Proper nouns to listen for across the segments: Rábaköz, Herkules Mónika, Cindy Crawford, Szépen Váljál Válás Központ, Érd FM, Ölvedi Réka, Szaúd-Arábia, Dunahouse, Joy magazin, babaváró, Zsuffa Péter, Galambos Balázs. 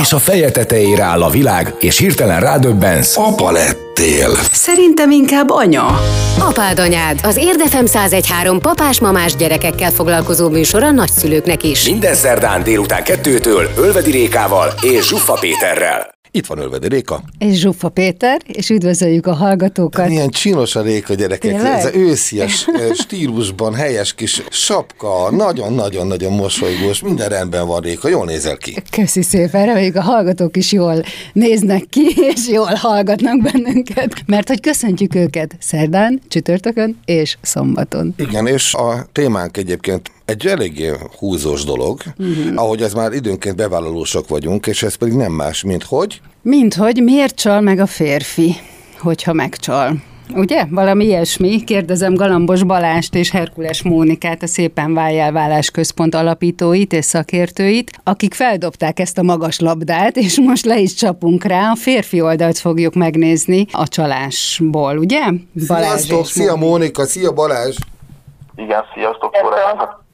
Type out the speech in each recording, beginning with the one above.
és a feje tetejére áll a világ, és hirtelen rádöbbensz. Apa lettél. Szerintem inkább anya. Apád anyád, az Érd FM 101.3 papás-mamás gyerekekkel foglalkozó műsor a nagyszülőknek is. Minden szerdán délután 2-től Ölvedi Rékával és Zsuffa Péterrel. Itt van Ölvedi Réka. És Zsuffa Péter, és üdvözöljük a hallgatókat. De milyen csinos a Réka, gyerekek. Ez az őszies stílusban helyes kis sapka, nagyon-nagyon-nagyon mosolygós, minden rendben van, Réka, jól nézel ki. Köszi szépen, reméljük a hallgatók is jól néznek ki, és jól hallgatnak bennünket, mert hogy köszöntjük őket szerdán, csütörtökön és szombaton. Igen, és a témánk egyébként egy eléggé húzós dolog, ahogy ez már időnként bevállalósak vagyunk, és ez pedig nem más, mint hogy? Mint hogy miért csal meg a férfi, hogyha megcsal? Ugye? Valami ilyesmi. Kérdezem Galambos Balázst és Herkules Mónikát, a Szépen Váljál Válás Központ alapítóit és szakértőit, akik feldobták ezt a magas labdát, és most le is csapunk rá. A férfi oldalt fogjuk megnézni a csalásból, ugye? Sziasztok, szia Mónika, szia Balázs! Igen, sziasztok, korábban.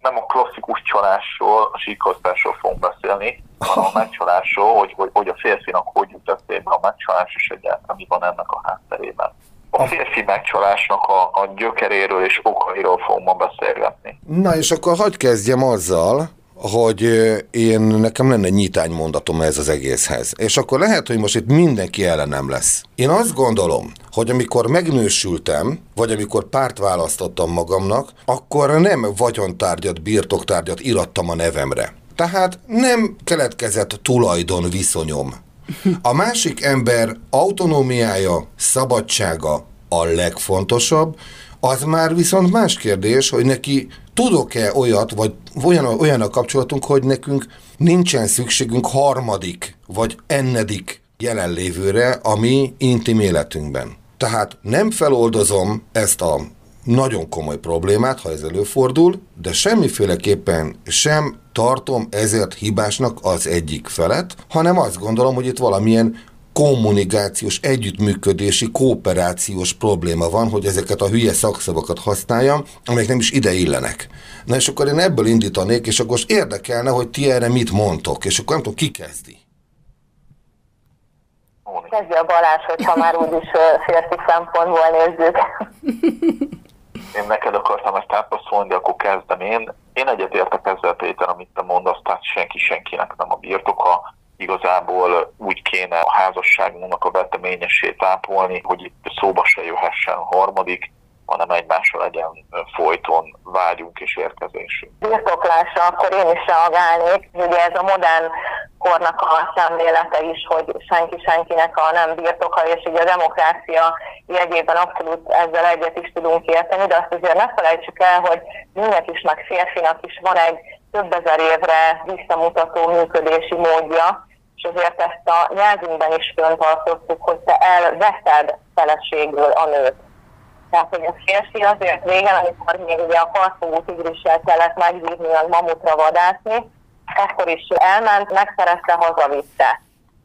Nem a klasszikus csalásról, a síkasztásról fogunk beszélni, hanem a megcsalásról, hogy a férfinak hogy jut eszébe a megcsalás, és egyáltalán mi van ennek a hátterében. A férfi megcsalásnak a gyökeréről és okairól fogunk ma beszélgetni. Na és akkor hadd kezdjem azzal, hogy nekem lenne nyitánymondatom ez az egészhez. És akkor lehet, hogy most itt mindenki ellenem lesz. Én azt gondolom, hogy amikor megnősültem, vagy amikor párt választottam magamnak, akkor nem vagyontárgyat, birtoktárgyat irattam a nevemre. Tehát nem keletkezett tulajdonviszonyom. A másik ember autonómiája, szabadsága a legfontosabb, az már viszont más kérdés, hogy neki tudok-e olyat, vagy olyan a kapcsolatunk, hogy nekünk nincsen szükségünk harmadik, vagy ennedik jelenlévőre a mi intim életünkben. Tehát nem feloldozom ezt a nagyon komoly problémát, ha ez előfordul, de semmiféleképpen sem tartom ezért hibásnak az egyik felet, hanem azt gondolom, hogy itt valamilyen kommunikációs, együttműködési, kooperációs probléma van, hogy ezeket a hülye szakszavakat használjam, amelyek nem is ide illenek. Na és akkor én ebből indítanék, és akkor érdekelne, hogy ti erre mit mondtok, és akkor nem tudom, ki kezdi. Kezdje a Balázs, hogyha már úgyis férfi szempontból nézzük. Én neked akartam ezt átpaszolni, de akkor kezdem én. Én egyetértek ezzel, Péter, amit te mondasz, tehát senkinek nem a birtoka. Igazából úgy kéne a házasságunknak a veteményessé ápolni, hogy itt szóba se jöhessen harmadik, hanem egymással legyen folyton vágyunk és érkezésünk. Birtoklásra akkor én is reagálnék. Ugye ez a modern kornak a szemlélete is, hogy senkinek a nem birtoka, és így a demokrácia jegyében abszolút ezzel egyet is tudunk érteni, de azt azért ne felejtsük el, hogy mindnek is, meg férfinak is van egy több ezer évre visszamutató működési módja, és azért ezt a nyelvünkben is föntartottuk, hogy te elveszed feleségül a nőt. Tehát, hogy a férfi azért régen, amikor még ugye a karfogú tigrissel kellett megvívni, a mamutra vadászni, ekkor is elment, megszerezte, hazavitte.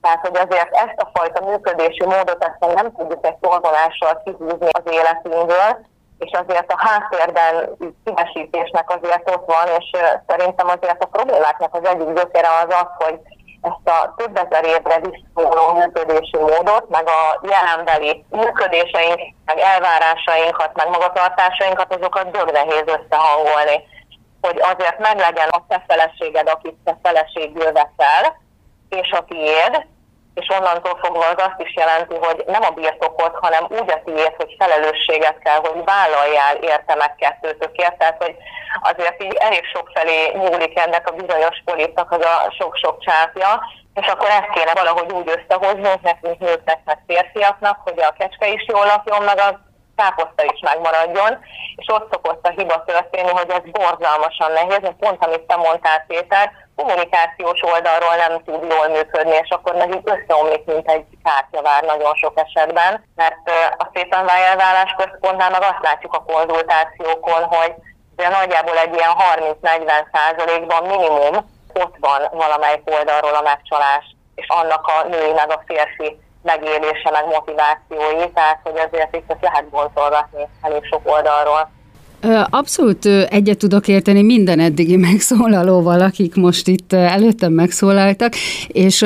Tehát, hogy azért ezt a fajta működési módot ezt nem tudjuk egy tolvonással kihúzni az életünkből, és azért a háttérben szívesítésnek azért ott van, és szerintem azért a problémáknak az egyik gyökere az az, hogy ezt a több ezer évre visszatérő működési módot, meg a jelenbeli működéseink, meg elvárásainkat, meg magatartásainkat, azokat dög nehéz összehangolni. Hogy azért meglegyen a te feleséged, akit te feleségül veszel, és a tiéd, és onnantól fogva az azt is jelenti, hogy nem a birtokot, hanem úgy a tiéd, hogy felelősséget kell, hogy vállaljál érte meg kettőtökért. Tehát, hogy azért így elég sokfelé nyúlik ennek a bizonyos polipnak az a sok-sok csápja, és akkor ezt kéne valahogy úgy összehoznunk nekünk nőknek, meg férfiaknak, hogy a kecske is jól lakjon, meg a káposzta is megmaradjon, és ott szokott a hiba történni, hogy ez borzalmasan nehéz, mert pont amit te mondtál, Péter, kommunikációs oldalról nem tud jól működni, és akkor meg így összeomlik, mint egy kártyavár nagyon sok esetben, mert a Szépen Váljál Válás Központnál meg azt látjuk a konzultációkon, hogy nagyjából egy ilyen 30-40%-ban minimum ott van valamelyik oldalról a megcsalás, és annak a női meg a férfi megélése, meg motivációi, tehát hogy ezért itt lehet boncolgatni elég sok oldalról. Abszolút egyet tudok érteni minden eddigi megszólalóval, akik most itt előttem megszólaltak, és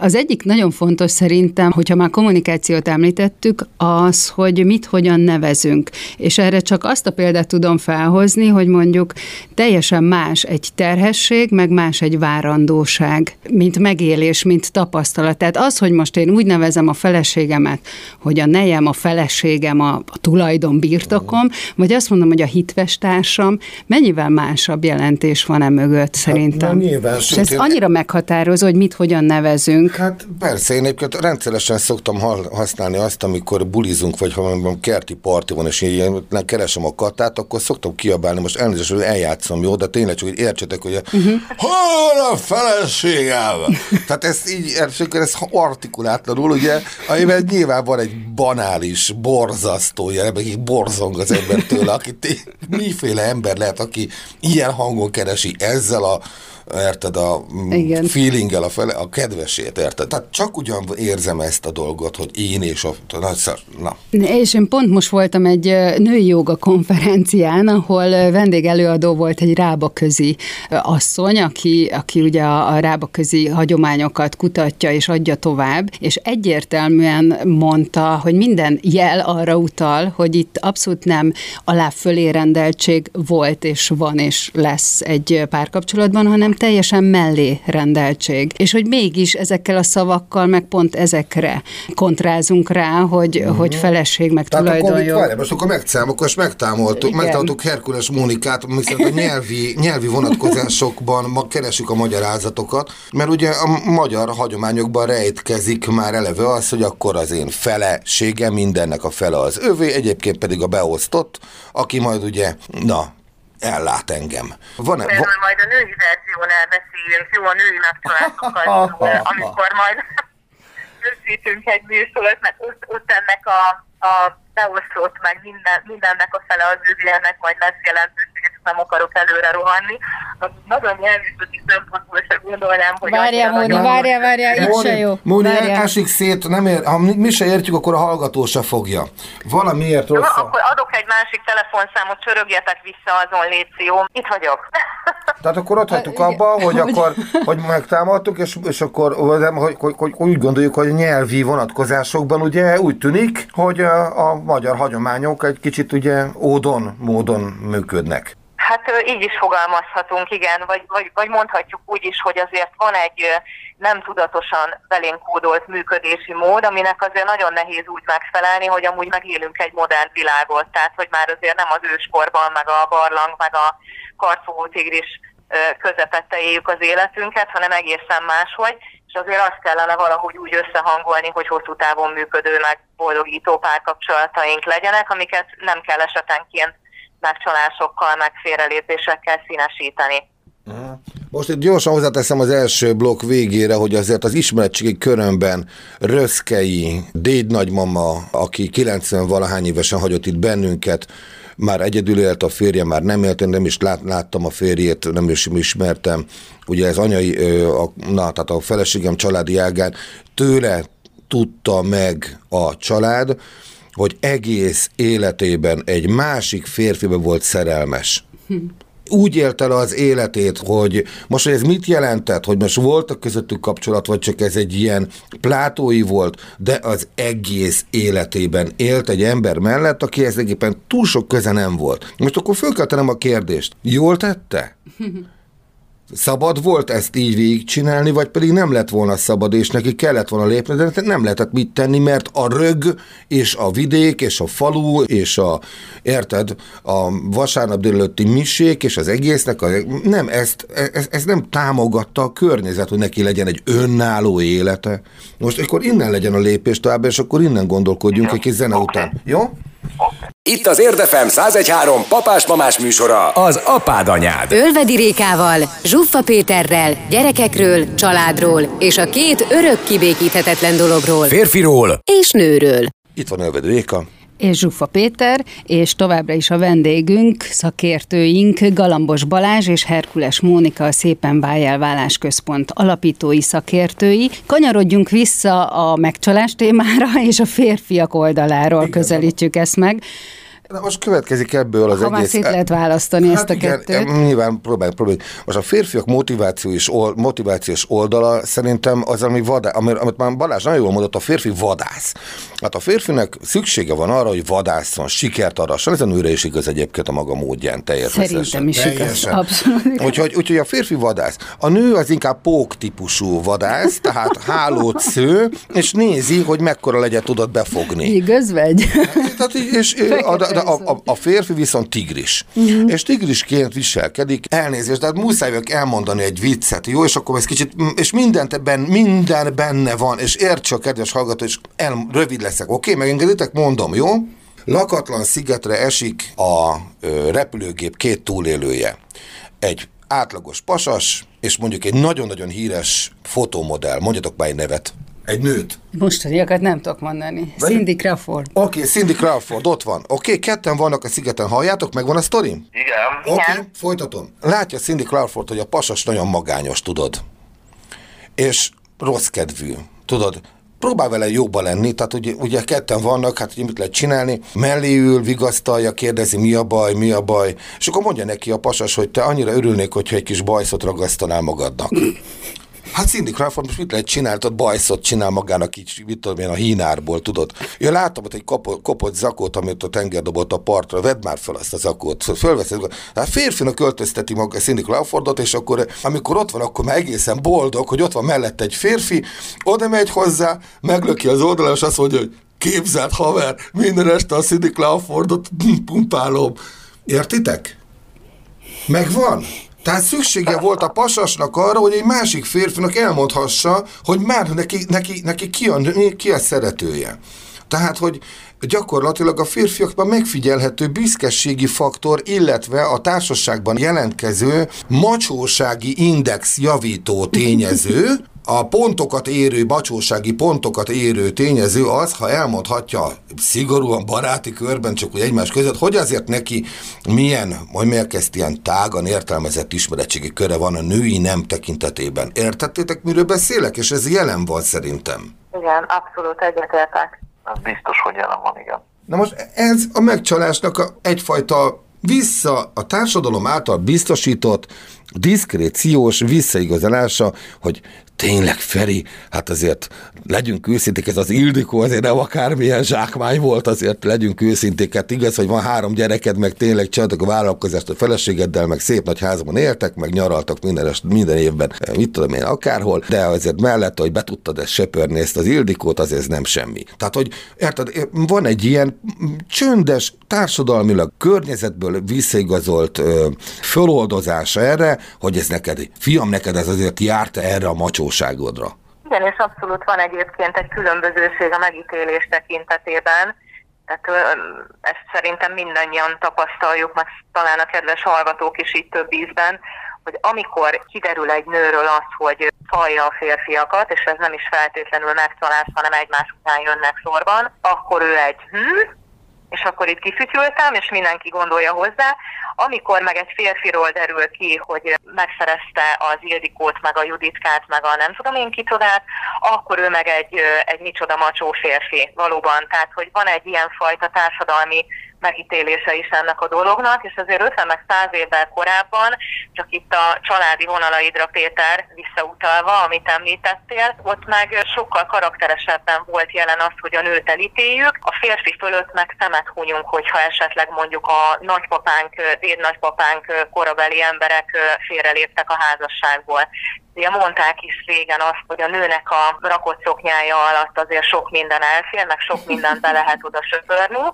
az egyik nagyon fontos szerintem, hogyha már kommunikációt említettük, az, hogy mit hogyan nevezünk. És erre csak azt a példát tudom felhozni, hogy mondjuk teljesen más egy terhesség, meg más egy várandóság, mint megélés, mint tapasztalat. Tehát az, hogy most én úgy nevezem a feleségemet, hogy a nejem, a feleségem, a tulajdon birtokom, vagy azt mondom, hogy a hitvestársam, mennyivel másabb jelentés van mögött szerintem. Hát, nyilván, és ez annyira meghatározó, hogy mit hogyan nevezünk. Hát persze, én egyébként rendszeresen szoktam használni azt, amikor bulizunk, vagy ha kerti parti van, és én keresem a Katát, akkor szoktam kiabálni, most elnézést, hogy eljátszom, jó, de tényleg csak, hogy értsetek, hogy hol a feleségem? Tehát ez így, ez artikulátanul, ugye, amiben nyilván van egy banális, borzasztó jel, meg borzong az embertől, aki miféle ember lehet, aki ilyen hangon keresi ezzel a érted, a igen. feelinggel a kedvesét, érted? Tehát csak ugyan érzem ezt a dolgot, hogy én és a nagyszor, na. És én pont most voltam egy női joga konferencián, ahol vendégelőadó volt egy rábaközi asszony, aki ugye a rábaközi hagyományokat kutatja és adja tovább, és egyértelműen mondta, hogy minden jel arra utal, hogy itt abszolút nem alá-fölé rendeltség volt és van és lesz egy párkapcsolatban, hanem teljesen mellé rendeltség. És hogy mégis ezekkel a szavakkal, meg pont ezekre kontrázunk rá, hogy feleség, meg tulajdonjog. Tehát akkor most megtámadtuk Herkules Mónikát, viszont a nyelvi vonatkozásokban ma keresünk a magyarázatokat, mert ugye a magyar hagyományokban rejtkezik már eleve az, hogy akkor az én feleségem, mindennek a fele az övé, egyébként pedig a beosztott, aki majd ugye, na, ellát engem. Van-e? Erről majd a női verziónál beszéljünk, jó, a női megcsalásokat, amikor majd összítünk egy műsort, mert ott ennek a beosztott, meg mindennek a fele az ővének majd lesz jelentőséget, és nem akarok előre rohanni. Az nagyon nyelvűződik szempontból, és gondolnám, hogy... Várjál, itt se jó. Móni, elkásik szét, ha mi se értjük, akkor a hallgató se fogja. Valamiért rossz. Akkor adok egy másik telefonszámot, csörögjetek vissza azon, léció. Itt vagyok. Tehát akkor ott hagytuk abba, hogy akkor megtámadtuk, és akkor úgy gondoljuk, hogy nyelvi vonatkozásokban ugye úgy tűnik, hogy a magyar hagyományok egy kicsit ugye ódon, módon működnek. Hát így is fogalmazhatunk, igen, vagy mondhatjuk úgy is, hogy azért van egy nem tudatosan belénk kódolt működési mód, aminek azért nagyon nehéz úgy megfelelni, hogy amúgy megélünk egy modern világot, tehát hogy már azért nem az őskorban, meg a barlang, meg a kartfogó tigris közepette éljük az életünket, hanem egészen máshogy, és azért azt kellene valahogy úgy összehangolni, hogy hosszú távon működő, meg boldogító párkapcsolataink legyenek, amiket nem kell esetenként megcsalásokkal, meg félrelépésekkel színesíteni. Most itt gyorsan hozzáteszem az első blokk végére, hogy azért az ismeretségi körömben Röszkei dédnagymama, aki 90-valahány évesen hagyott itt bennünket, már egyedül élt, a férje már nem élt, én nem is láttam a férjét, nem is ismertem. Ugye ez anyai, tehát a feleségem családi ágán tőle tudta meg a család, hogy egész életében egy másik férfibe volt szerelmes. Úgy élt el az életét, hogy most, hogy ez mit jelentett, hogy most voltak közöttük kapcsolat, vagy csak ez egy ilyen plátói volt, de az egész életében élt egy ember mellett, aki ez egyébként túl sok köze nem volt. Most akkor fölkeltenem a kérdést, jól tette? Szabad volt ezt így végigcsinálni, vagy pedig nem lett volna szabad, és neki kellett volna lépni, de nem lehetett mit tenni, mert a rög, és a vidék, és a falu, és a vasárnap délelőtti misék, és az egésznek, ezt nem támogatta a környezet, hogy neki legyen egy önálló élete. Most akkor innen legyen a lépés tovább, és akkor innen gondolkodjunk egy kis zene után. Jó? Itt az Érd FM 101.3 papás-mamás műsora, az apád anyád. Ölvedi Rékával, Zsuffa Péterrel, gyerekekről, családról és a két örök kibékíthetetlen dologról. Férfiról és nőről. Itt van Ölvedi Réka. és Zsuffa Péter, és továbbra is a vendégünk, szakértőink Galambos Balázs és Herkules Mónika, a Szépen Váljál Válás Központ alapítói, szakértői. Kanyarodjunk vissza a megcsalás témára, és a férfiak oldaláról közelítjük ezt meg. Na most következik ebből az egész... Ha már szét lehet választani ezt a kettőt. Nyilván próbáljuk. Most a férfiak motivációs oldala szerintem az, ami vadász, amit már Balázs nagyon jól mondott, a férfi vadász. Hát a férfinek szüksége van arra, hogy vadásszon, sikert adasson. Ez a nőre is igaz egyébként a maga módján teljesen. Szerintem is igaz, abszolút. Úgyhogy a férfi vadász. A nő az inkább pók típusú vadász, tehát hálót sző, és nézi, hogy mekkora legyet tudod befogni. Igaz vagy? Hát, a férfi viszont tigris. Uh-huh. És tigrisként viselkedik. Elnézést, tehát muszáj vagyok elmondani egy viccet, jó? És akkor ez kicsit, és minden benne van, és értse a kedves hallgató, és rövid leszek, oké? Megengeditek? Mondom, jó? Lakatlan szigetre esik a repülőgép két túlélője. Egy átlagos pasas, és mondjuk egy nagyon-nagyon híres fotomodell. Mondjatok már egy nevet. Egy nőt. Mostaniakat nem tudok mondani. Cindy Crawford. Oké, Cindy Crawford, ott van. Oké, ketten vannak a szigeten, halljátok? Megvan a sztorim? Igen. Oké, folytatom. Látja Cindy Crawford, hogy a pasas nagyon magányos, tudod. És rossz kedvű, tudod. Próbál vele jóba lenni, tehát ugye ketten vannak, hát mit lehet csinálni, mellé ül, vigasztalja, kérdezi, mi a baj, és akkor mondja neki a pasas, hogy te annyira örülnék, hogyha egy kis bajszot ragasztanál magadnak. Hát Cindy Crawford most mit lehet csinálni, ott bajszot csinál magának így, mit tudom én, a hínárból, tudod. Ja, látom, hogy egy kopott zakót, amit a tenger dobott a partra, vedd már fel azt a zakót, fölveszed. Hát férfinak öltözteti maga Cindy Crawfordot, és akkor, amikor ott van, akkor már egészen boldog, hogy ott van mellette egy férfi, oda megy hozzá, meglöki az oldalán, és azt mondja, hogy képzeld haver, minden este a Cindy Crawfordot pumpálom. Értitek? Megvan? Tehát szüksége volt a pasasnak arra, hogy egy másik férfinak elmondhassa, hogy már neki ki a szeretője. Tehát, hogy gyakorlatilag a férfiakban megfigyelhető büszkeségi faktor, illetve a társaságban jelentkező macsósági index javító tényező, a pontokat érő tényező az, ha elmondhatja szigorúan baráti körben, csak úgy egymás között, hogy azért neki miért ezt ilyen tágan értelmezett ismeretségi köre van a női nem tekintetében. Értettétek, miről beszélek? És ez jelen van szerintem. Igen, abszolút egyetértek. Ez biztos, hogy jelen van, igen. Na most ez a megcsalásnak egyfajta vissza a társadalom által biztosított diszkréciós visszaigazolása, hogy tényleg Feri, hát azért legyünk őszinték, ez az Ildikó azért nem akármilyen zsákmány volt, azért legyünk őszinték, hát igaz, hogy van 3 gyereked, meg tényleg csináltak a vállalkozást a feleségeddel, meg szép nagy házban éltek, meg nyaraltak minden évben, mit tudom én, akárhol, de azért mellett, hogy be tudtad ezt söpörni, ezt az Ildikót, azért ez nem semmi. Tehát, hogy érted, van egy ilyen csöndes, társadalmilag környezetből visszaigazolt föloldozása erre, hogy ez neked, fiam, neked ez azért járt erre a macsóságodra. Igen, és abszolút van egyébként egy különbözőség a megítélés tekintetében, tehát ezt szerintem mindannyian tapasztaljuk, meg talán a kedves hallgatók is így több ízben, hogy amikor kiderül egy nőről az, hogy csalja a férfiakat, és ez nem is feltétlenül megcsalás, hanem egymás után jönnek sorban, akkor ő egy és akkor itt kifütyültem, és mindenki gondolja hozzá. Amikor meg egy férfiról derül ki, hogy megszerezte az Ildikót, meg a Juditkát, meg a nem tudom én kicsodát, akkor ő meg egy micsoda macsó férfi valóban. Tehát, hogy van egy ilyenfajta társadalmi megítélése is ennek a dolognak, és azért 50 meg 100 évvel korábban, csak itt a családi vonalaidra, Péter, visszautalva, amit említettél, ott meg sokkal karakteresebben volt jelen az, hogy a nőt elítéljük, a férfi fölött meg szemet hunyunk, hogyha esetleg mondjuk a nagypapánk, dédnagypapánk korabeli emberek félreléptek a házasságból. Ugye mondták is régen azt, hogy a nőnek a rakott szoknyája alatt azért sok minden elfér, meg sok mindent be lehet oda söpörni,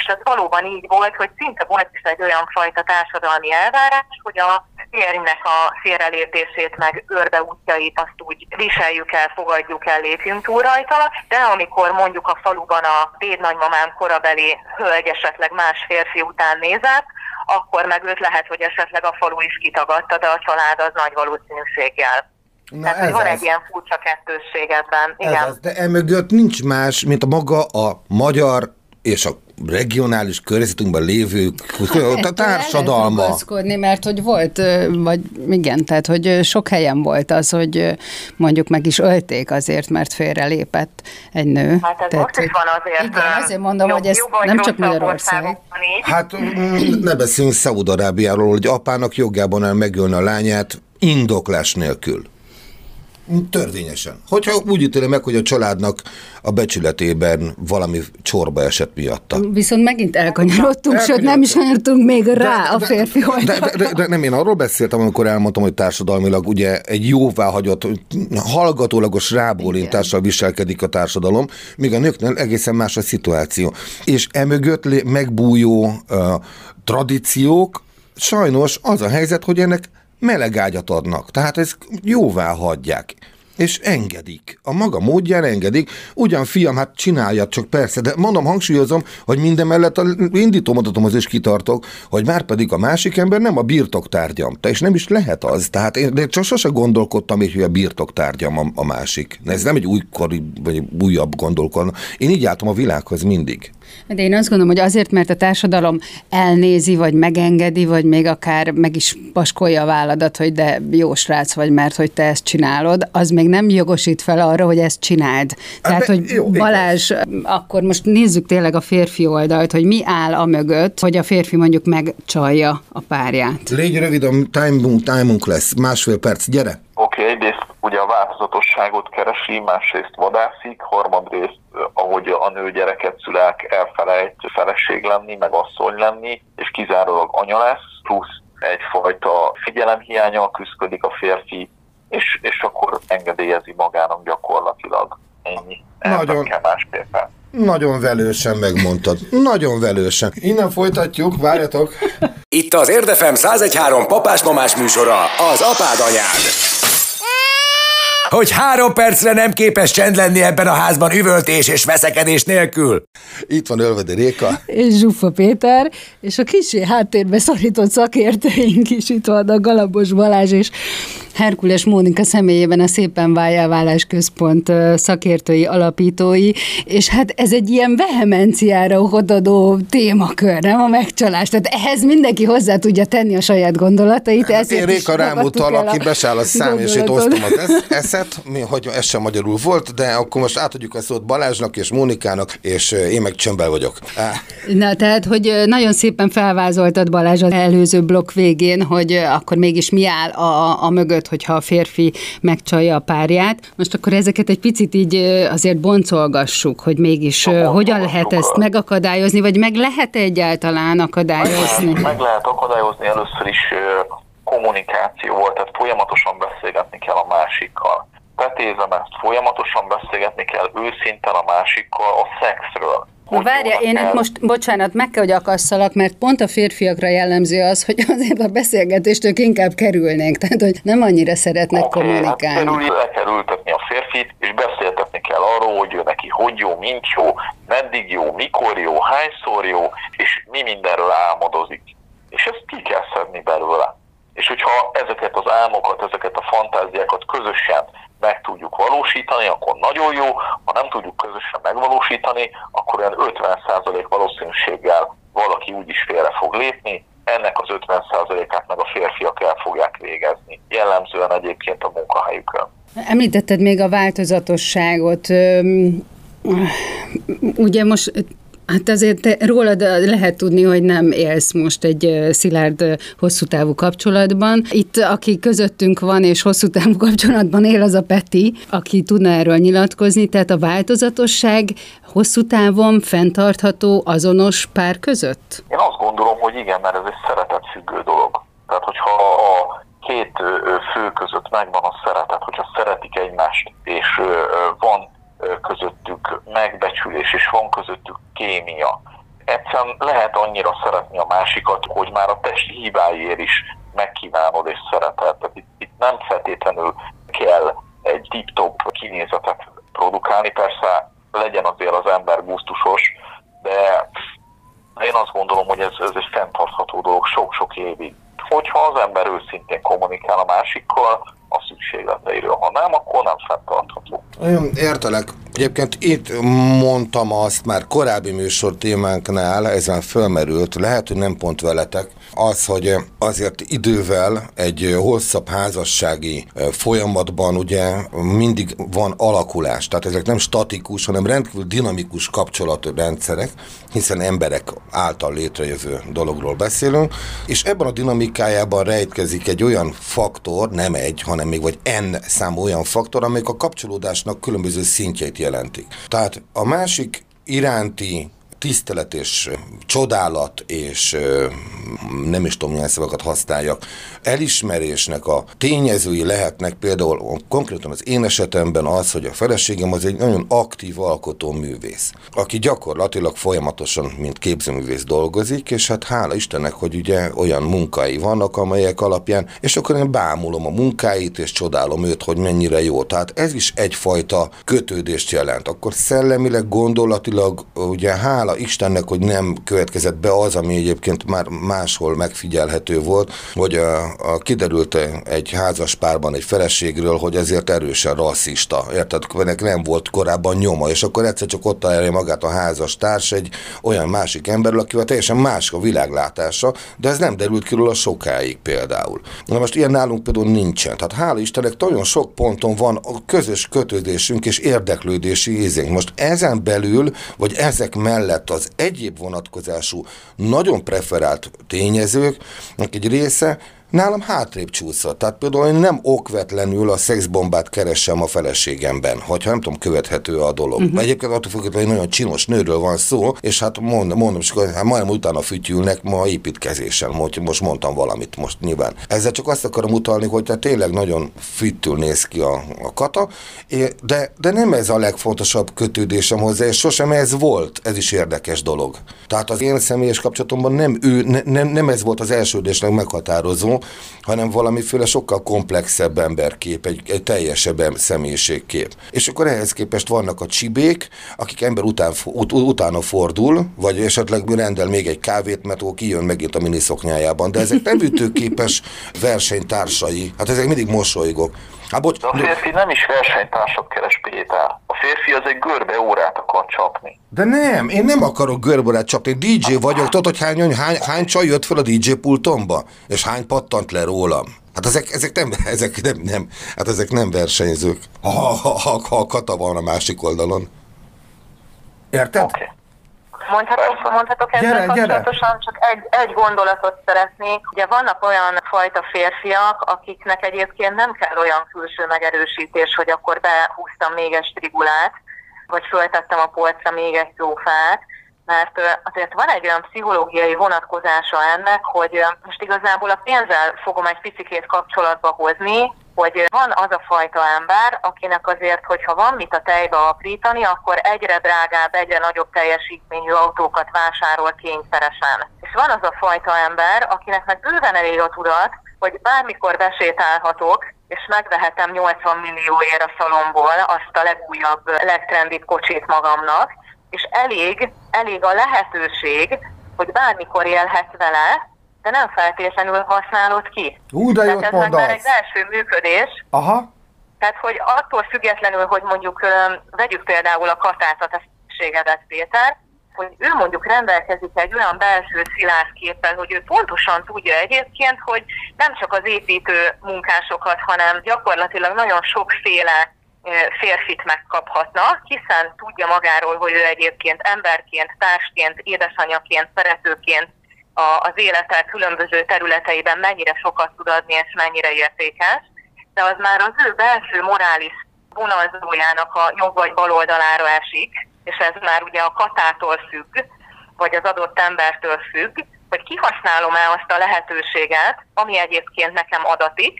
és ez valóban így volt, hogy szinte volt is egy olyan fajta társadalmi elvárás, hogy a férjnek a félrelépését meg örbeútjait azt úgy viseljük el, fogadjuk el, lépjünk túl rajta, de amikor mondjuk a faluban a dédnagymamám korabeli hölgy esetleg más férfi után nézett, akkor meg őt lehet, hogy esetleg a falu is kitagadta, de a család az nagy valószínűséggel. Tehát van egy ilyen furcsa kettősség ebben. Igen. De emögött nincs más, mint a maga a magyar és a regionális környezetünkben lévő a társadalma. El lehet ragaszkodni, mert hogy volt, vagy igen, tehát hogy sok helyen volt az, hogy mondjuk meg is ölték azért, mert félrelépett egy nő. Hát ez tehát, most is van azért. Igen, azért mondom, hogy ez nem csak Magyarország. Hát ne beszéljünk Szaúd-Arábiáról, hogy apának jogában áll megölni a lányát indoklás nélkül. Törvényesen. Hogyha úgy ítéli meg, hogy a családnak a becsületében valami csorba esett miatta. Viszont megint elkanyarodtunk, sőt nem is kanyarodtunk még rá a férfi oldalra. De nem, én arról beszéltem, amikor elmondtam, hogy társadalmilag ugye egy jóváhagyott, hallgatólagos rábólintással viselkedik a társadalom, míg a nőknél egészen más a szituáció. És emögött megbújó tradíciók, sajnos az a helyzet, hogy ennek meleg ágyat adnak, tehát ezt jóvá hagyják, és engedik. A maga módján engedik, ugyan fiam, hát csináljad csak persze, de mondom, hangsúlyozom, hogy minden mellett indítómondatomhoz is kitartok, hogy márpedig a másik ember nem a birtoktárgyam, és nem is lehet az. Tehát én csak sose gondolkodtam így, hogy a birtoktárgyam a másik. Ez nem egy újkori, vagy újabb gondolkodás. Én így álltam a világhoz mindig. De én azt gondolom, hogy azért, mert a társadalom elnézi, vagy megengedi, vagy még akár meg is paskolja a válladat, hogy de jó srác vagy, mert hogy te ezt csinálod, az még nem jogosít fel arra, hogy ezt csináld. Tehát, hogy jó, Balázs, akkor most nézzük tényleg a férfi oldalt, hogy mi áll a mögött, hogy a férfi mondjuk megcsalja a párját. Légy rövid, a time-unk lesz. 1,5 perc, gyere! Oké, egyrészt ugye a változatosságot keresi, másrészt vadászik, harmadrészt, ahogy a nő gyereket szülek, elfelejt feleség lenni, meg asszony lenni, és kizárólag anya lesz, plusz egyfajta figyelemhiánnyal küszködik a férfi, és akkor engedélyezi magának gyakorlatilag. Ennyi. Nagyon. Nagyon velősen megmondtad. Nagyon velősen. Innen folytatjuk, várjatok. Itt az Érd FM 101.3 papás-mamás műsora, az apád anyád. Hogy 3 percre nem képes csend lenni ebben a házban üvöltés és veszekedés nélkül. Itt van Ölvedi Réka. És Zsuffa Péter, és a kicsi háttérbe szorított szakértőink is itt vannak, Galambos Balázs és Herkules Mónika személyében a Szépen Váljál Válás Központ szakértői, alapítói, és hát ez egy ilyen vehemenciára hodadó témakör, nem a megcsalás. Tehát ehhez mindenki hozzá tudja tenni a saját gondolatait. Hát én Réka rám utal, aki besáll a szám, és itt osztom az eszet, hogy ez sem magyarul volt, de akkor most átadjuk a szót Balázsnak és Mónikának, és én meg csömbben vagyok. Na, tehát, hogy nagyon szépen felvázoltad, Balázs, az előző blokk végén, hogy akkor mégis mi áll a mögött, hogyha a férfi megcsalja a párját. Most akkor ezeket egy picit így azért boncolgassuk, hogy mégis hogyan lehet ezt megakadályozni, vagy meg lehet egyáltalán akadályozni? Meg lehet akadályozni, először is kommunikációval, tehát folyamatosan beszélgetni kell a másikkal. Betézem ezt, folyamatosan beszélgetni kell őszinten a másikkal a szexről. Várja, én itt most, bocsánat, meg kell, hogy akasszalak, mert pont a férfiakra jellemző az, hogy azért a beszélgetést ők inkább kerülnénk, tehát hogy nem annyira szeretnek kommunikálni. Hát kell ültetni a férfit, és beszéltetni kell arról, hogy ő neki hogy jó, mint jó, meddig jó, mikor jó, hányszor jó, és mi mindenről álmodozik. És ezt ki kell szedni belőle. És hogyha ezeket az álmokat, ezeket a fantáziákat közösen meg tudjuk valósítani, akkor nagyon jó, ha nem tudjuk közösen megvalósítani, akkor olyan 50% valószínűséggel valaki úgyis félre fog lépni, ennek az 50%-át meg a férfiak el fogják végezni. Jellemzően egyébként a munkahelyükön. Említetted még a változatosságot. Ugye most... Hát azért rólad lehet tudni, hogy nem élsz most egy szilárd hosszú távú kapcsolatban. Itt, aki közöttünk van és hosszú távú kapcsolatban él, az a Peti, aki tudna erről nyilatkozni. Tehát a változatosság hosszú távon fenntartható azonos pár között? Én azt gondolom, hogy igen, mert ez egy szeretetfüggő dolog. Tehát, hogyha a két fő között megvan a szeretet, hogyha szeretik egymást, és van közöttük megbecsülés, és van közöttük kémia. Egyszerűen lehet annyira szeretni a másikat, hogy már a test hibáiért is megkívánod és szereted. Tehát itt nem feltétlenül kell egy tip-top kinézetet produkálni, persze legyen azért az ember gusztusos, de én azt gondolom, hogy ez egy fenntartható dolog sok-sok évig. Hogyha az ember őszintén kommunikál a másikkal, a szükségleteiről, ha nem, akkor nem fenntartható. Értelek. Egyébként itt mondtam azt már korábbi műsor témánknál, ezen fölmerült, lehet, hogy nem pont veletek, az, hogy azért idővel egy hosszabb házassági folyamatban ugye mindig van alakulás, tehát ezek nem statikus, hanem rendkívül dinamikus kapcsolatrendszerek, hiszen emberek által létrejövő dologról beszélünk, és ebben a dinamikájában rejtkezik egy olyan faktor, nem egy, hanem még vagy n számú olyan faktor, amelyik a kapcsolódásnak különböző szintjeit jelentik. Tehát a másik iránti tisztelet és csodálat és nem is tudom milyen szavakat használjak, elismerésnek a tényezői lehetnek például konkrétan az én esetemben az, hogy a feleségem az egy nagyon aktív alkotóművész, aki gyakorlatilag folyamatosan, mint képzőművész dolgozik, és hát hála Istennek, hogy ugye olyan munkái vannak, amelyek alapján, és akkor én bámulom a munkáit, és csodálom őt, hogy mennyire jó. Tehát ez is egyfajta kötődést jelent. Akkor szellemileg, gondolatilag, ugye hála Istennek, hogy nem következett be az, ami egyébként már máshol megfigyelhető volt, hogy kiderült egy házas párban egy feleségről, hogy ezért erősen rasszista, érted? Ennek nem volt korábban nyoma, és akkor egyszer csak ott találja magát a házastárs egy olyan másik emberről, akivel teljesen más a világlátása, de ez nem derült ki róla sokáig például. Na most ilyen nálunk például nincsen. Tehát hála Istennek nagyon sok ponton van a közös kötődésünk és érdeklődési ízünk. Most ezen belül, vagy ezek mellett az egyéb vonatkozású, nagyon preferált tényezők, egy része nálam hátrébb csúszott. Tehát például én nem okvetlenül a szexbombát keresem a feleségemben, hogyha nem tudom, követhető a dolog. Egyébként attól függetlenül egy nagyon csinos nőről van szó, és hát mondom és akkor, hát majdnem utána fütyülnek ma építkezésen, hogy most mondtam valamit most nyilván. Ezzel csak azt akarom utalni, hogy tehát tényleg nagyon fittül néz ki a kata, de nem ez a legfontosabb kötődésem hozzá, és sosem ez volt, ez is érdekes dolog. Tehát az én személyes kapcsolatomban nem ez volt az elsődésnek meghatározó, hanem valamiféle sokkal komplexebb emberkép, egy teljesebb személyiségkép. És akkor ehhez képest vannak a csibék, akik ember utána fordul, vagy esetleg rendel még egy kávét, mert akkor kijön megint a miniszoknyájában. De ezek nem ütőképes versenytársai, hát ezek mindig mosolygok. Há, bocs, de a férfi nem is versenytársat keres, Péter. A férfi az egy görbe órát akar csapni. De nem, én nem akarok görbe órát csapni. DJ vagyok, tudod, hogy hány csaj jött fel a DJ pultomba? És hány pattant le rólam? Hát ezek nem versenyzők. Ha a kata van a másik oldalon. Érted? Okay. Mondhatok ezzel kapcsolatosan, csak egy gondolatot szeretnék. Ugye vannak olyan fajta férfiak, akiknek egyébként nem kell olyan külső megerősítés, hogy akkor behúztam még egy strigulát, vagy föltettem a polcra még egy trófát, mert azért van egy olyan pszichológiai vonatkozása ennek, hogy most igazából a pénzzel fogom egy picikét kapcsolatba hozni, hogy van az a fajta ember, akinek azért, hogyha van mit a tejbe aprítani, akkor egyre drágább, egyre nagyobb teljesítményű autókat vásárol kényszeresen. És van az a fajta ember, akinek meg bőven elég a tudat, hogy bármikor besétálhatok, és megvehetem 80 millióért a szalomból azt a legújabb, legtrendibb kocsit magamnak, és elég a lehetőség, hogy bármikor élhetsz vele, de nem feltétlenül használod ki. De jót mondasz. Ez már egy belső működés. Aha. Tehát, hogy attól függetlenül, hogy mondjuk vegyük például a katát, a tességedet, Péter, hogy ő mondjuk rendelkezik egy olyan belső szilárd képpel, hogy ő pontosan tudja egyébként, hogy nem csak az építő munkásokat, hanem gyakorlatilag nagyon sokféle férfit megkaphatna, hiszen tudja magáról, hogy ő egyébként emberként, társként, édesanyjaként, szeretőként az életek különböző területeiben mennyire sokat tud adni, és mennyire értékes, de az már az ő belső morális vonalzójának a jobb vagy bal oldalára esik, és ez már ugye a katától függ, vagy az adott embertől függ, hogy kihasználom-e azt a lehetőséget, ami egyébként nekem adatik,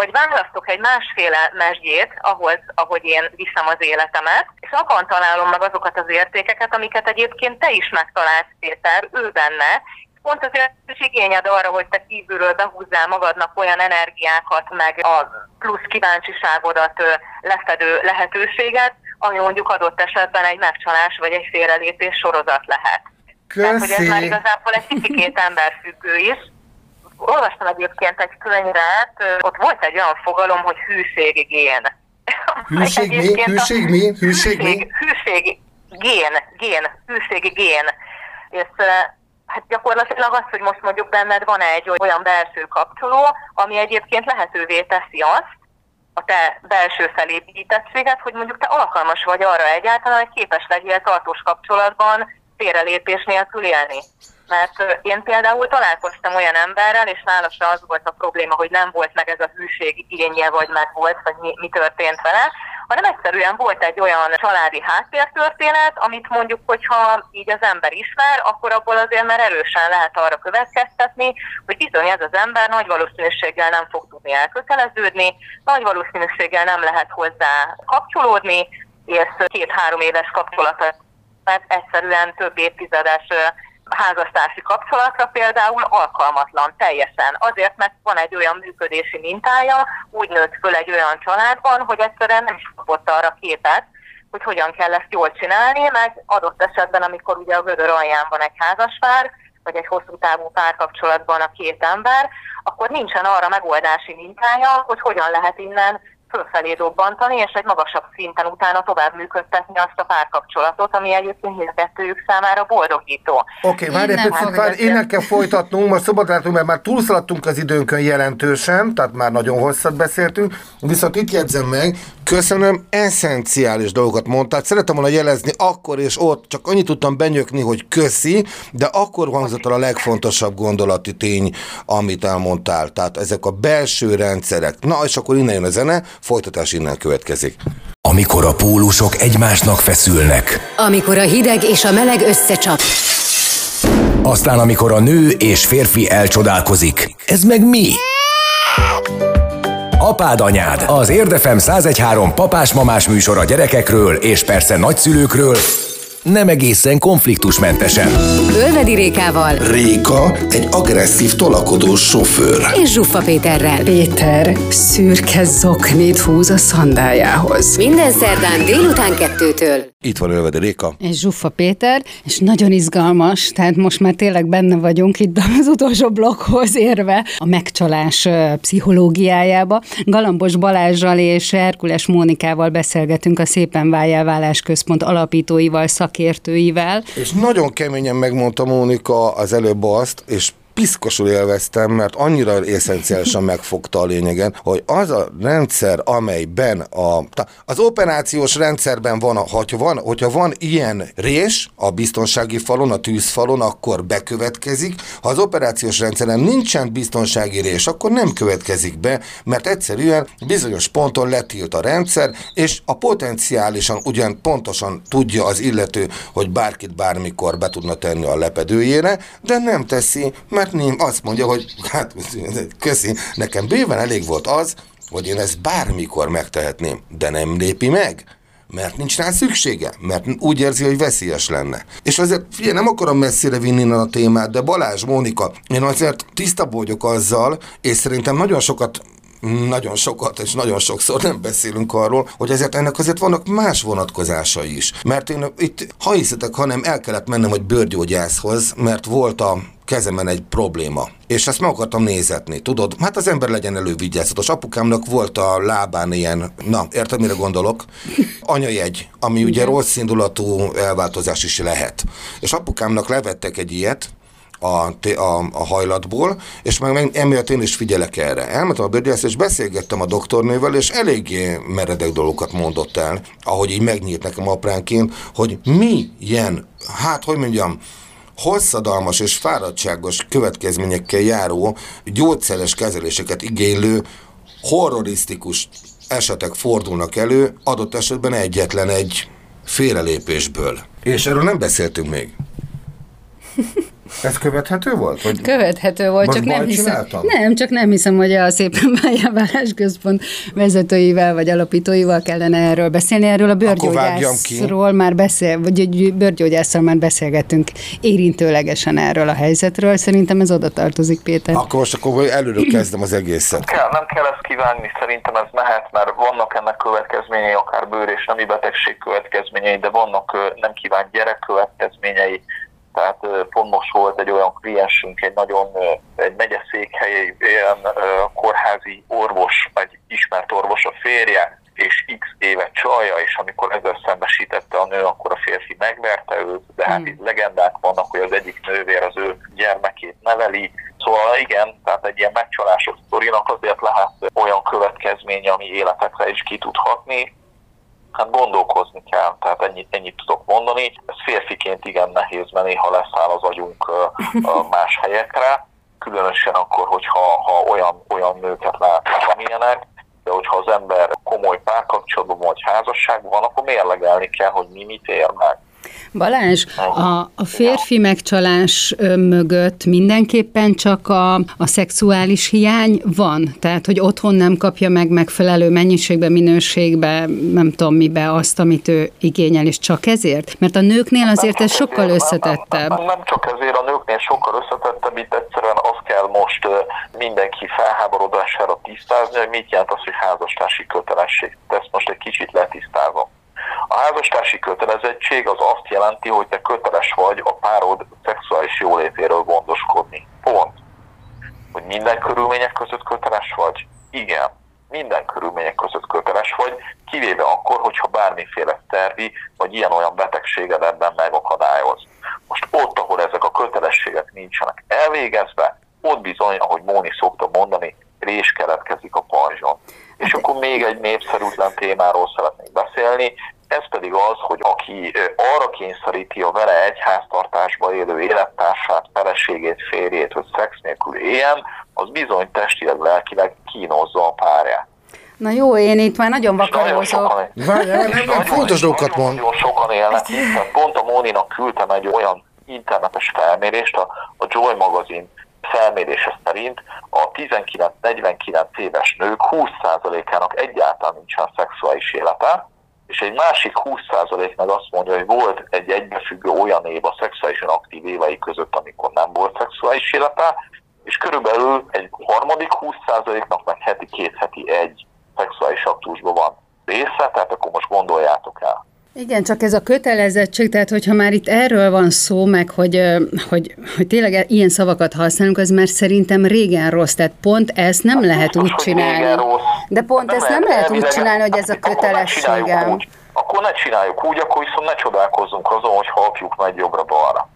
vagy választok egy másféle mezsgyét ahhoz, ahogy én viszem az életemet, és abban találom meg azokat az értékeket, amiket egyébként te is megtalálsz, Péter, ő benne. Pont azért is igényed arra, hogy te kívülről behúzzál magadnak olyan energiákat, meg a plusz kíváncsiságodat lefedő lehetőséget, ami mondjuk adott esetben egy megcsalás vagy egy félrelépés sorozat lehet. Köszi. Tehát, hogy ez már igazából egy picikét emberfüggő is. Olvastam egyébként egy könyvet, ott volt egy olyan fogalom, hogy hűségigén. Hűségi gén. És hát gyakorlatilag az, hogy most mondjuk benned van egy olyan belső kapcsoló, ami egyébként lehetővé teszi azt, a te belső felépítettséget, hogy mondjuk te alkalmas vagy arra egyáltalán, hogy képes legyél tartós kapcsolatban félrelépés nélkül élni. Mert én például találkoztam olyan emberrel, és válaszra az volt a probléma, hogy nem volt meg ez a hűség igénye, vagy meg volt, vagy mi történt vele, hanem egyszerűen volt egy olyan családi háttértörténet, amit mondjuk, hogyha így az ember ismer, akkor abból azért már erősen lehet arra következtetni, hogy bizony ez az ember nagy valószínűséggel nem fog tudni elköteleződni, nagy valószínűséggel nem lehet hozzá kapcsolódni, és 2-3 éves kapcsolata, mert egyszerűen több évtizedes házastársi kapcsolatra például alkalmatlan teljesen. Azért, mert van egy olyan működési mintája, úgy nőtt föl egy olyan családban, hogy egyszerűen nem is kapott arra képet, hogy hogyan kell ezt jól csinálni, meg adott esetben, amikor ugye a vödör alján van egy házaspár, vagy egy hosszú távú párkapcsolatban a két ember, akkor nincsen arra megoldási mintája, hogy hogyan lehet innen fölfelé dobbantani, és egy magasabb szinten utána tovább működtetni azt a párkapcsolatot, ami egyébként mindkettőjük számára boldogító. Oké, várj egy picit, innen kell folytatnunk, most szobadlátunk, mert már túlszaladtunk az időnkön jelentősen, tehát már nagyon hosszat beszéltünk, viszont itt jegyzem meg, köszönöm, eszenciális dolgokat mondtál, szeretem volna jelezni akkor és ott, csak annyit tudtam benyökni, hogy köszi, de akkor hangzott el a legfontosabb gondolati tény, amit elmondtál, tehát ezek a belső rendszerek. Na, és akkor innen jön a zene, folytatás innen következik. Amikor a pólusok egymásnak feszülnek. Amikor a hideg és a meleg összecsap. Aztán amikor a nő és férfi elcsodálkozik. Ez meg mi? Apád, anyád, az Érd FM 101.3 papás-mamás műsor a gyerekekről és persze nagyszülőkről, nem egészen konfliktusmentesen. Ölvedi Rékával. Réka egy agresszív, tolakodó sofőr. És Zsuffa Péterrel. Péter szürke zoknit húz a szandájához. Minden szerdán délután 2-től. Itt van Ölvedi Réka. És Zsuffa Péter, és nagyon izgalmas, tehát most már tényleg benne vagyunk itt az utolsó blokkhoz érve a megcsalás pszichológiájába. Galambos Balázsral és Herkules Mónikával beszélgetünk, a Szépen Váljál Válás Központ alapítóival, szakértőivel. És nagyon keményen megmondta Mónika az előbb azt, és piszkosul élveztem, mert annyira eszenciálisan megfogta a lényegen, hogy az a rendszer, amelyben az operációs rendszerben van, hogyha van ilyen rés a biztonsági falon, a tűzfalon, akkor bekövetkezik. Ha az operációs rendszeren nincsen biztonsági rés, akkor nem következik be, mert egyszerűen bizonyos ponton letilt a rendszer, és a potenciálisan ugyan pontosan tudja az illető, hogy bárkit bármikor be tudna tenni a lepedőjére, de nem teszi, mert nem, azt mondja, hogy hát köszi, nekem bőven elég volt az, hogy én ezt bármikor megtehetném, de nem lépi meg, mert nincs rá szüksége, mert úgy érzi, hogy veszélyes lenne. És azért, figyelj, nem akarom messzire vinni a témát, de Balázs, Mónika, én azért tisztább vagyok azzal, és szerintem nagyon sokat és nagyon sokszor nem beszélünk arról, hogy ezért ennek azért vannak más vonatkozásai is. Mert én itt, ha hiszitek, hanem el kellett mennem, hogy bőrgyógyászhoz, mert volt a kezemen egy probléma. És ezt meg akartam nézetni, tudod? Hát az ember legyen elővigyázatos. Apukámnak volt a lábán ilyen, na, érted, mire gondolok? Anyajegy, ami ugye rossz indulatú elváltozás is lehet. És apukámnak levettek egy ilyet, a hajlatból, és meg emiatt én is figyelek erre. Elmentem a bőrgyászhoz, és beszélgettem a doktornővel, és eléggé meredek dolgokat mondott el, ahogy így megnyílt nekem apránként, hogy milyen, hát hogy mondjam, hosszadalmas és fáradtságos következményekkel járó, gyógyszeres kezeléseket igénylő, horrorisztikus esetek fordulnak elő, adott esetben egyetlen egy félrelépésből. És erről nem beszéltünk még. Ez követhető volt? Vagy követhető volt, csak nem hiszem. Nem, csak nem hiszem, hogy a Szépen Váljál Válás Központ vezetőivel vagy alapítóival kellene erről beszélni. Erről a bőrgyógyászról már beszélgettünk érintőlegesen erről a helyzetről. Szerintem ez oda tartozik, Péter. Akkor most előről kezdem az egészet. Nem kell ezt kívánni, szerintem ez mehet, mert vannak ennek következményei, akár bőr és nemi betegség következményei, de vannak nem kívánt gyerek következményei. Tehát pont most volt egy olyan kliensünk, egy megyeszékhelyi kórházi orvos, egy ismert orvos a férje, és x éve talaja, és amikor ezzel szembesítette a nő, akkor a férfi megverte őt, de hát itt legendák vannak, hogy az egyik nővér az ő gyermekét neveli. Szóval igen, tehát egy ilyen megcsalásos sztorinak azért lehet olyan következménye, ami életekre is kitudhatni. Hát gondolkozni kell, tehát ennyit tudok mondani. Ez férfiként igen nehéz, mert néha leszáll az agyunk más helyekre, különösen akkor, hogyha olyan nőket látnak, amilyenek, de hogyha az ember komoly párkapcsolatban vagy házasságban van, akkor mérlegelni kell, hogy mi mit ér meg. Balázs, a férfi megcsalás mögött mindenképpen csak a szexuális hiány van? Tehát, hogy otthon nem kapja meg megfelelő mennyiségbe, minőségbe, nem tudom mibe azt, amit ő igényel, és csak ezért? Mert a nőknél azért ez sokkal összetettebb. Nem csak ezért, a nőknél sokkal összetettebb, itt egyszerűen azt kell most mindenki felháborodására tisztázni, hogy mit jelent az, hogy házastársi kötelesség. Ezt most egy kicsit letisztázom. A házastársi kötelezettség az azt jelenti, hogy te köteles vagy a párod szexuális jólétéről gondoskodni. Pont. Hogy minden körülmények között köteles vagy? Igen. Minden körülmények között köteles vagy, kivéve akkor, hogyha bármiféle szervi vagy ilyen-olyan betegséged ebben megakadályoz. Most ott, ahol ezek a kötelességek nincsenek elvégezve, ott bizony, ahogy Móni szokta mondani, rés keletkezik a pajzson. És akkor még egy népszerűtlen témáról szeretnék beszélni, ez pedig az, hogy aki arra kényszeríti a vele egy háztartásba élő élettársát, feleségét, férjét, hogy szex nélkül éljen, az bizony testileg, lelkileg kínozza a párját. Na jó, én itt már nagyon vakarózok. Nagyon fontos dolgokat mond. Nagyon sokan élnek itt. Pont a Móninak küldtem egy olyan internetes felmérést, a Joy magazin felmérése szerint a 19-49 éves nők 20%-ának egyáltalán nincsen szexuális élete, és egy másik 20%-nak azt mondja, hogy volt egy egybefüggő olyan év a szexuálisan aktív évei között, amikor nem volt szexuális élete, és körülbelül egy harmadik 20%-nak meg heti, két heti egy szexuális aktusban van része, tehát akkor most gondoljátok el. Igen, csak ez a kötelezettség, tehát hogyha már itt erről van szó, meg hogy tényleg ilyen szavakat használunk, az már szerintem régen rossz, tehát pont ezt nem lehet úgy csinálni. De pont ezt nem lehet úgy csinálni, hogy ez a kötelességem. Akkor ne csináljuk úgy, akkor viszont ne csodálkozzunk azon, hogy apjuk megy jobbra-balra.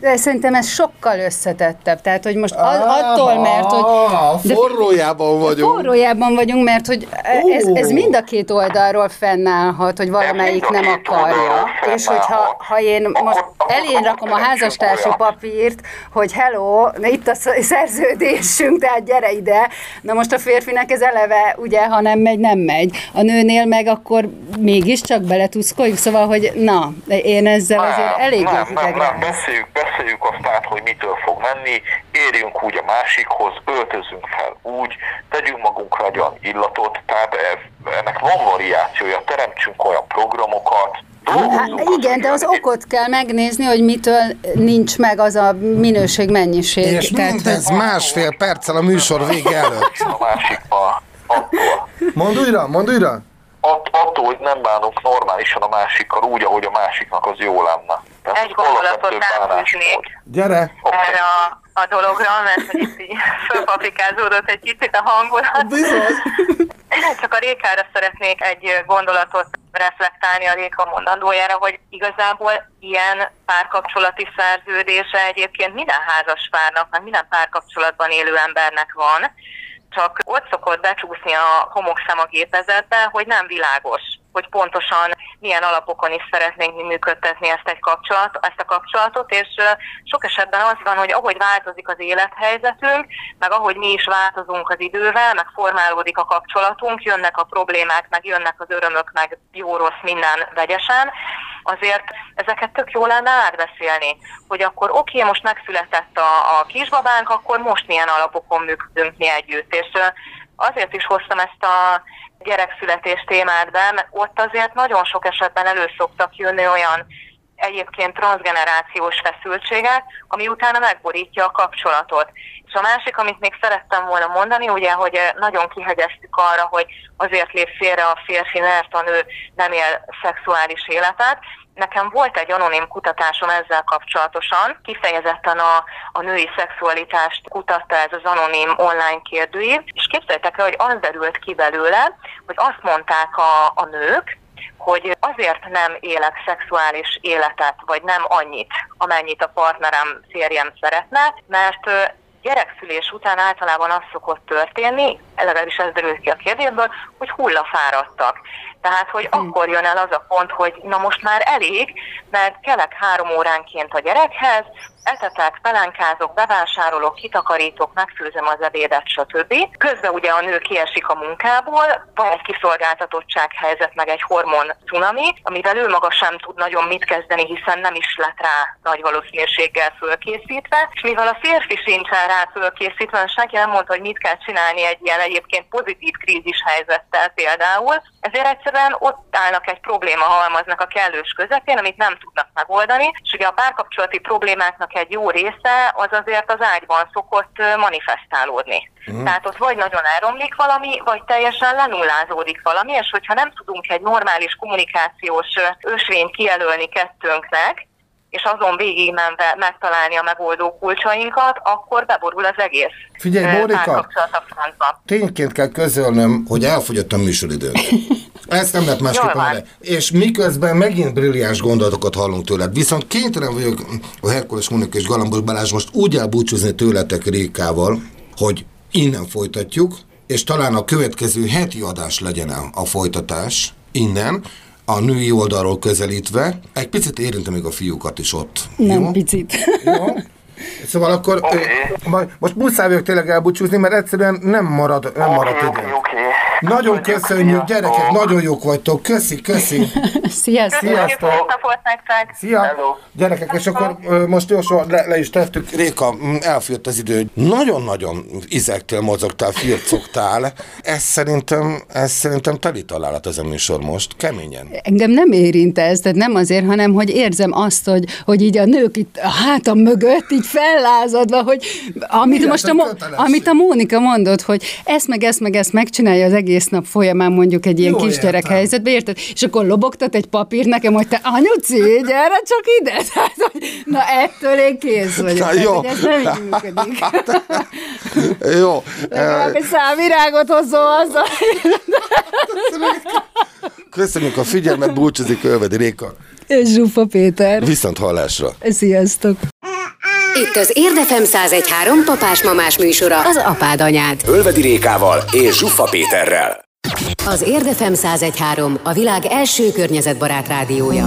De szerintem ez sokkal összetettebb, tehát hogy most attól, mert hogy... Forrójában vagyunk. Forrójában vagyunk, mert hogy ez mind a két oldalról fennállhat, hogy valamelyik nem akarja. És hogyha én most elén rakom a házastársi papírt, hogy hello, itt a szerződésünk, tehát gyere ide. Na most a férfinek ez eleve, ugye, ha nem megy, nem megy. A nőnél meg akkor mégiscsak beletuszkoljuk, szóval, hogy na, én ezzel azért eléggé hidegre. Beszéljük azt át, hogy mitől fog menni, érjünk úgy a másikhoz, öltözünk fel úgy, tegyünk magunkra egy olyan illatot, tehát ennek van variációja, teremtsünk olyan programokat. Igen, de az okot kell megnézni, hogy mitől nincs meg az a minőség-mennyiség. És mindez másfél perccel a műsor vége előtt. A másik attól. Mondd újra! Attól, hogy nem bánunk normálisan a másikkal úgy, ahogy a másiknak az jó lenne. Tehát egy gondolatot ráfűznék erre a dologra, mert hogy itt így fölpaprikázódott egy kicsit a hangulat. Csak a Rékára szeretnék egy gondolatot reflektálni, a Réka mondandójára, hogy igazából ilyen párkapcsolati szerződése egyébként minden házaspárnak, meg minden párkapcsolatban élő embernek van, csak ott szokott becsúszni a homokszem a gépezetbe, hogy nem világos, hogy pontosan milyen alapokon is szeretnénk működtetni ezt a kapcsolatot, és sok esetben az van, hogy ahogy változik az élethelyzetünk, meg ahogy mi is változunk az idővel, meg formálódik a kapcsolatunk, jönnek a problémák, meg jönnek az örömök, meg jó-rossz minden vegyesen, azért ezeket tök jól lenne átbeszélni, hogy akkor oké, most megszületett a kisbabánk, akkor most milyen alapokon működünk mi együtt, és azért is hoztam ezt a gyerekszületés témát be, mert ott azért nagyon sok esetben elő szoktak jönni olyan egyébként transzgenerációs feszültséget, ami utána megborítja a kapcsolatot. És a másik, amit még szerettem volna mondani, ugye, hogy nagyon kihegyeztük arra, hogy azért lép félre a férfi, mert a nő nem él szexuális életet. Nekem volt egy anonim kutatásom ezzel kapcsolatosan, kifejezetten a női szexualitást kutatta ez az anonim online kérdőív, és képzeljétek el, hogy az derült ki belőle, hogy azt mondták a nők, hogy azért nem élek szexuális életet, vagy nem annyit, amennyit a partnerem, férjem szeretne, mert gyerekszülés után általában az szokott történni, legalábbis ez derült ki a kérdésből, hogy hullafáradtak. Tehát, hogy akkor jön el az a pont, hogy na most már elég, mert kelek 3 óránként a gyerekhez, etetek, pelenkázok, bevásárolok, kitakarítok, megfőzöm az ebédet, stb. Közben ugye a nő kiesik a munkából, van egy kiszolgáltatottság helyzet, meg egy hormon cunami, amivel ő maga sem tud nagyon mit kezdeni, hiszen nem is lett rá nagy valószínűséggel fölkészítve. És mivel a férfi sincsen rá fölkészítve, senki nem mondta, hogy mit kell csinálni egy ilyen egyébként pozitív krízis helyzettel például, ezért egyszerűen ott állnak egy probléma halmaznak a kellős közepén, amit nem tudnak megoldani, és ugye a párkapcsolati problémáknak egy jó része az azért az ágyban szokott manifestálódni. Tehát ott vagy nagyon elromlik valami, vagy teljesen lenullázódik valami, és hogyha nem tudunk egy normális kommunikációs ösvényt kijelölni kettőnknek, és azon végigmenve megtalálni a megoldó kulcsainkat, akkor beborul az egész. Figyelj, Mónika, tényként kell közölnöm, hogy elfogyott a műsoridőn. Ezt nem lehet másképp mondani. És miközben megint brilliáns gondolatokat hallunk tőled. Viszont kénytelen vagyok a Herkules Mónika és Galambos Balázs most úgy elbúcsúzni tőletek Rékával, hogy innen folytatjuk, és talán a következő heti adás legyen a folytatás innen, a női oldalról közelítve. Egy picit érintem még a fiúkat is ott. Nem, jó? Picit. Jó. Szóval akkor most muszáj vagyok tényleg elbúcsúzni, mert egyszerűen nem marad idő. Okay. Nagyon köszönjük, gyerekek, nagyon jók vagytok. Köszi. Sziasztok. Szia. Gyerekek, és akkor most jósor le is tettük. Réka, elfért az idő. Nagyon-nagyon izegtél, mozogtál, fircogtál. Ez szerintem teli találat ez a műsor most. Keményen. Engem nem érint ez, tehát nem azért, hanem hogy érzem azt, hogy így a nők itt a hátam mögött így fellázadva, hogy amit a Mónika mondott, hogy ezt meg megcsinálja az egész nap folyamán mondjuk egy ilyen kisgyerek helyzetbe, érted? És akkor lobogtat egy papír nekem, hogy te anyuci, gyere csak ide! Tehát, hogy, na ettől én kész vagyok. Jó. Ez nem így működik. Jó. Legalább egy számvirágot hozzon azzal. Köszönjük a figyelmet, búcsúzik Ölvedi Réka. És Zsuffa Péter. Viszont hallásra. Sziasztok. Itt az Érd FM 101.3 papás-mamás műsora, az apád anyád. Ölvedi Rékával és Zsuffa Péterrel. Az Érd FM 101.3 a világ első környezetbarát rádiója.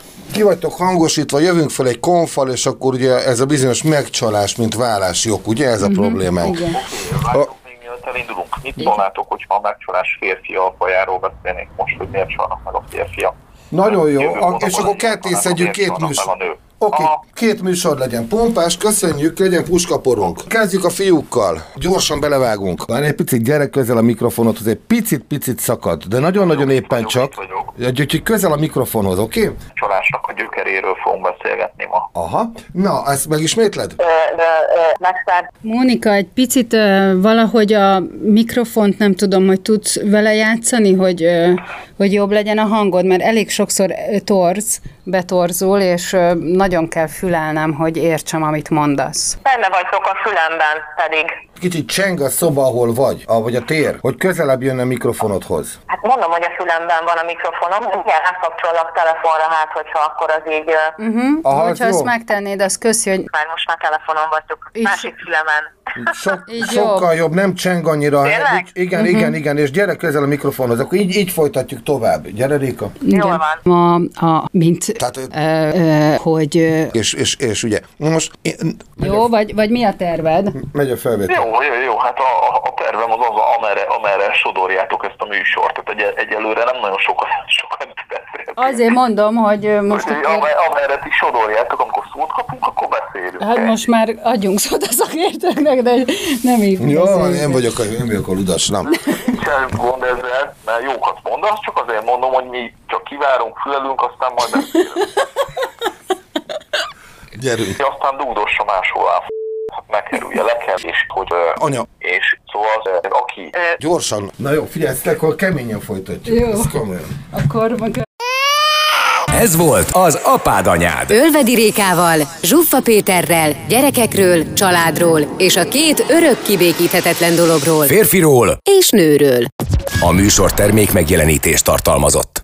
Ki vagytok hangosítva, jövünk fel egy konfal, és akkor ugye ez a bizonyos megcsalás, mint vállásjog, ugye ez a problémánk. Igen. Vártok még mielőtt elindulunk. Mit gondoltok, hogyha a megcsalás férfi alfajáról beszélnék most, hogy miért csalnak meg a férfiak? Nagyon jó, és akkor kettészedjük két műsor. Oké, két műsor legyen. Pompás, köszönjük, legyen puskaporunk. Kezdjük a fiúkkal. Gyorsan belevágunk. Már egy picit gyerek közel a mikrofonodhoz, egy picit szakad, de nagyon-nagyon éppen csak. Úgyhogy közel a mikrofonhoz, oké? Csalásnak a gyökeréről fogunk beszélgetni ma. Aha. Na, ezt megismétled? Mónika, egy picit valahogy a mikrofont nem tudom, hogy tudsz vele játszani, hogy jobb legyen a hangod, mert elég sokszor betorzul, és nagyon kell fülelnem, hogy értsem, amit mondasz. Benne vagytok a fülemben pedig. Kicsit cseng a szoba, ahol vagy, vagy a tér, hogy közelebb jön a mikrofonodhoz. Hát mondom, hogy a fülemben van a mikrofonom, igen, elkapcsolok telefonra, hogyha akkor az így... Aha, hogyha ezt megtennéd, az köszi, hogy... Már most már telefonon vagytok, másik fülemen. Sokkal jobb, nem cseng annyira. Igen, igen, igen, és gyere közel a mikrofonhoz, akkor így folytatjuk tovább. Gyere, Réka. Jól van. És ugye, most... Jó, vagy mi a terved? Megy a felvétel. Jó, hát a tervem az amerre sodorjátok ezt a műsort, tehát egyelőre nem nagyon sokat beszélünk. Azért mondom, hogy most... Amerre ti sodorjátok, amikor szót kapunk, akkor beszélünk. Hát most már adjunk szót a szakértőknek, de nem így. Jó, én vagyok a ludas, nem. Sem gond ezzel, mert jókat mondasz, csak azért mondom, hogy mi csak kivárunk, fülelünk, aztán majd beszélünk. Gyerünk. Aztán dugdossa máshová. Megkerülje, le kell, és hogy... Anya. És szóval aki... Gyorsan. Na jó, figyelj, akkor keményen folytatjuk. Jó. Ez komolyan. Akkor meg... Ez volt az Apád Anyád. Ölvedi Rékával, Zsuffa Péterrel, gyerekekről, családról és a két örök kibékíthetetlen dologról. Férfiról és nőről. A műsor termék megjelenítést tartalmazott.